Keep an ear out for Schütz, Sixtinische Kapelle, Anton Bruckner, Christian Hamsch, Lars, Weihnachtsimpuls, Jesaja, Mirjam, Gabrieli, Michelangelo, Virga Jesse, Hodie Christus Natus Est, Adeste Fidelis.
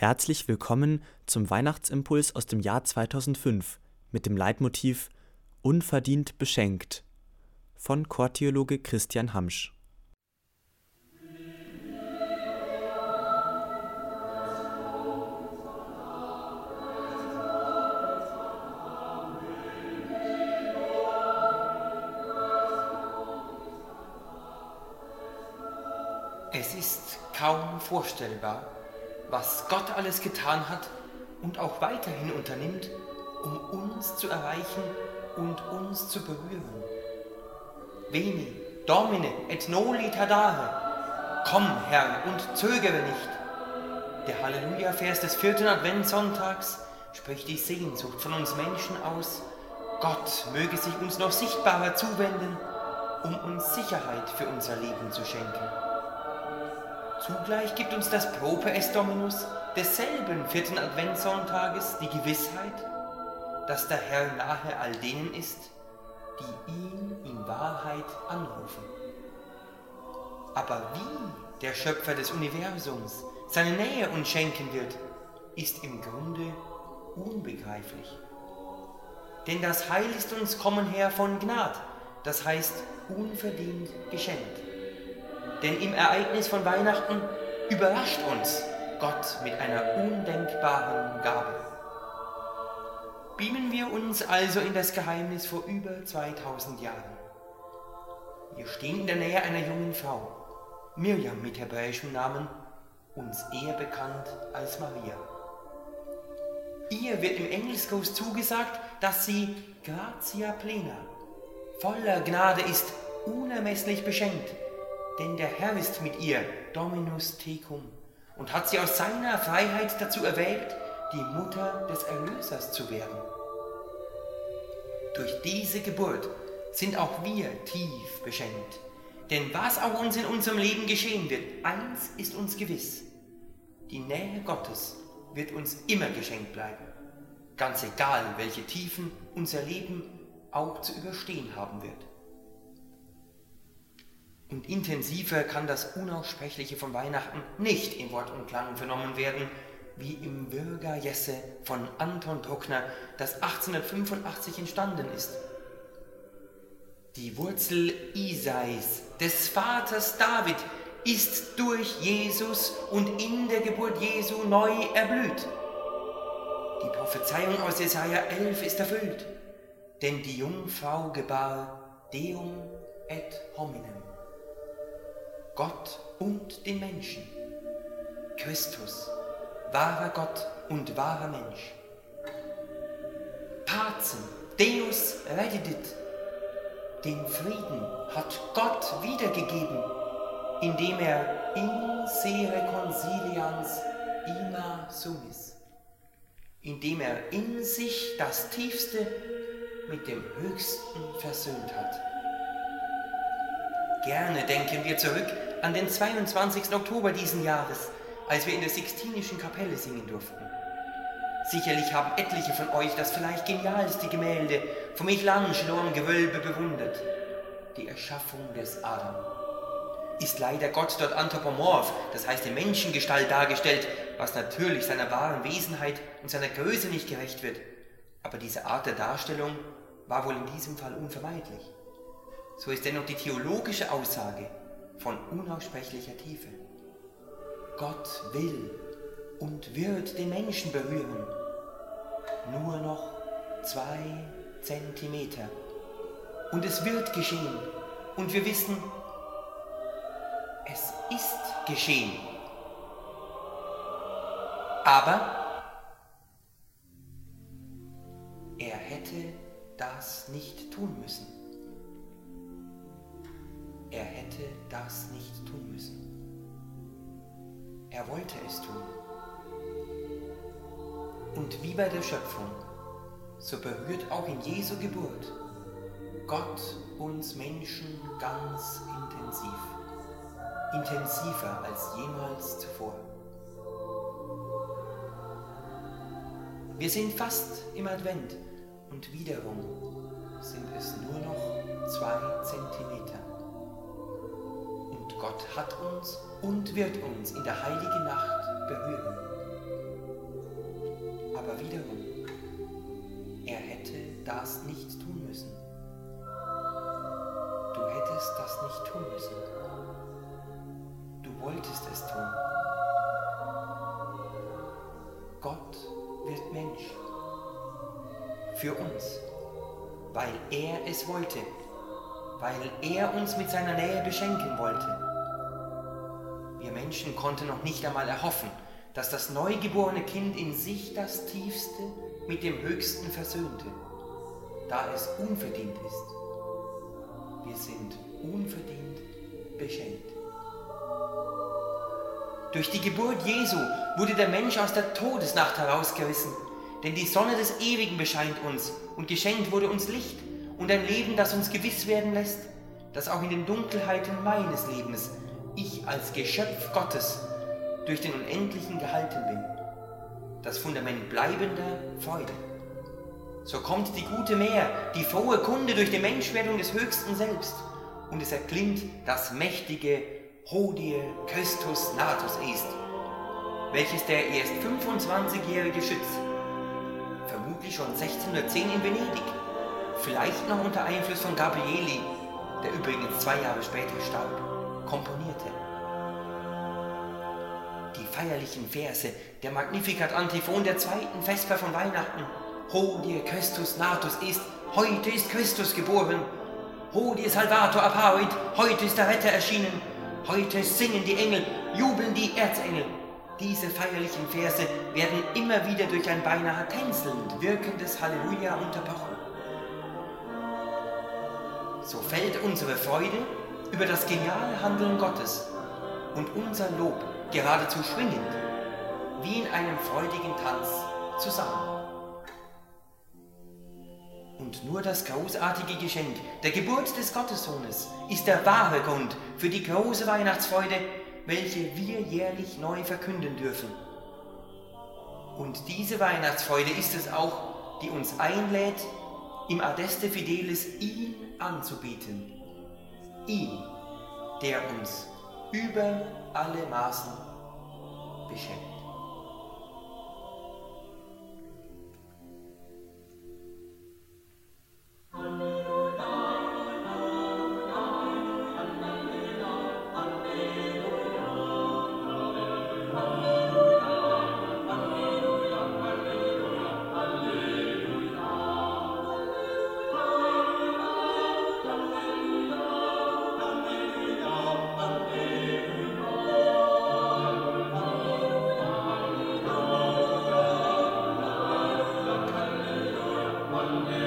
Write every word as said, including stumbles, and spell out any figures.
Herzlich willkommen zum Weihnachtsimpuls aus dem Jahr zweitausendfünf mit dem Leitmotiv Unverdient beschenkt von Chortheologe Christian Hamsch. Es ist kaum vorstellbar, was Gott alles getan hat und auch weiterhin unternimmt, um uns zu erreichen und uns zu berühren. Veni, Domine, et noli tardare. Komm, Herr, und zögere nicht. Der Halleluja-Vers des vierten Adventssonntags spricht die Sehnsucht von uns Menschen aus. Gott möge sich uns noch sichtbarer zuwenden, um uns Sicherheit für unser Leben zu schenken. Zugleich gibt uns das Prope est Dominus desselben vierten Adventssonntages die Gewissheit, dass der Herr nahe all denen ist, die ihn in Wahrheit anrufen. Aber wie der Schöpfer des Universums seine Nähe uns schenken wird, ist im Grunde unbegreiflich. Denn das Heil ist uns kommen her von Gnad, das heißt unverdient geschenkt. Denn im Ereignis von Weihnachten überrascht uns Gott mit einer undenkbaren Gabe. Beamen wir uns also in das Geheimnis vor über zweitausend Jahren. Wir stehen in der Nähe einer jungen Frau, Mirjam mit hebräischem Namen, uns eher bekannt als Maria. Ihr wird im Engelsgruß zugesagt, dass sie gratia plena, voller Gnade ist, unermesslich beschenkt. Denn der Herr ist mit ihr, Dominus tecum, und hat sie aus seiner Freiheit dazu erwählt, die Mutter des Erlösers zu werden. Durch diese Geburt sind auch wir tief beschenkt. Denn was auch uns in unserem Leben geschehen wird, eins ist uns gewiss: Die Nähe Gottes wird uns immer geschenkt bleiben. Ganz egal, welche Tiefen unser Leben auch zu überstehen haben wird. Und intensiver kann das Unaussprechliche von Weihnachten nicht in Wort und Klang vernommen werden, wie im Virga Jesse von Anton Bruckner, das achtzehnhundertfünfundachtzig entstanden ist. Die Wurzel Isais, des Vaters David, ist durch Jesus und in der Geburt Jesu neu erblüht. Die Prophezeiung aus Jesaja elf ist erfüllt, denn die Jungfrau gebar Deum et hominem. Gott und den Menschen. Christus, wahrer Gott und wahrer Mensch. Pacem, Deus redidit. Den Frieden hat Gott wiedergegeben, indem er in se reconcilians ima sumis. Indem er in sich das Tiefste mit dem Höchsten versöhnt hat. Gerne denken wir zurück an den zweiundzwanzigsten Oktober diesen Jahres, als wir in der Sixtinischen Kapelle singen durften. Sicherlich haben etliche von euch das vielleicht genialste Gemälde von Michelangelo am Gewölbe bewundert. Die Erschaffung des Adam. Ist leider Gott dort anthropomorph, das heißt in Menschengestalt dargestellt, was natürlich seiner wahren Wesenheit und seiner Größe nicht gerecht wird. Aber diese Art der Darstellung war wohl in diesem Fall unvermeidlich. So ist dennoch die theologische Aussage von unaussprechlicher Tiefe. Gott will und wird den Menschen berühren. Nur noch zwei Zentimeter. Und es wird geschehen. Und wir wissen, es ist geschehen. Aber er hätte das nicht tun müssen. Er hätte das nicht tun müssen. Er wollte es tun. Und wie bei der Schöpfung, so berührt auch in Jesu Geburt Gott uns Menschen ganz intensiv. Intensiver als jemals zuvor. Wir sind fast im Advent und wiederum sind es nur noch zwei Zentimeter. Gott hat uns und wird uns in der heiligen Nacht berühren. das nicht tun müssen. Du hättest das nicht tun müssen. Du wolltest es tun. Gott wird Mensch. Für uns. Weil er es wollte. Weil er uns mit seiner Nähe beschenken wollte. Wir Menschen konnten noch nicht einmal erhoffen, dass das neugeborene Kind in sich das Tiefste mit dem Höchsten versöhnte, da es unverdient ist. Wir sind unverdient beschenkt. Durch die Geburt Jesu wurde der Mensch aus der Todesnacht herausgerissen, denn die Sonne des Ewigen bescheint uns und geschenkt wurde uns Licht und ein Leben, das uns gewiss werden lässt, dass auch in den Dunkelheiten meines Lebens ich als Geschöpf Gottes durch den Unendlichen gehalten bin, das Fundament bleibender Freude. So kommt die gute Mär, die frohe Kunde durch die Menschwerdung des Höchsten Selbst, und es erklingt das mächtige Hodie Christus Natus Est, welches der erst fünfundzwanzigjährige Schütz, vermutlich schon sechzehnhundertzehn in Venedig, vielleicht noch unter Einfluss von Gabrieli, der übrigens zwei Jahre später starb, komponierte. Die feierlichen Verse der Magnificat-Antiphon der zweiten Vesper von Weihnachten. Hodie Christus Natus Est, heute ist Christus geboren. Hodie Salvator apparuit, heute ist der Retter erschienen. Heute singen die Engel, jubeln die Erzengel. Diese feierlichen Verse werden immer wieder durch ein beinahe tänzelnd wirkendes Halleluja unterbrochen. So fällt unsere Freude über das geniale Handeln Gottes und unser Lob geradezu schwingend, wie in einem freudigen Tanz, zusammen. Und nur das großartige Geschenk der Geburt des Gottessohnes ist der wahre Grund für die große Weihnachtsfreude, welche wir jährlich neu verkünden dürfen. Und diese Weihnachtsfreude ist es auch, die uns einlädt, im Adeste Fidelis ihn anzubieten. Ihn, der uns über alle Maßen beschenkt. Amen.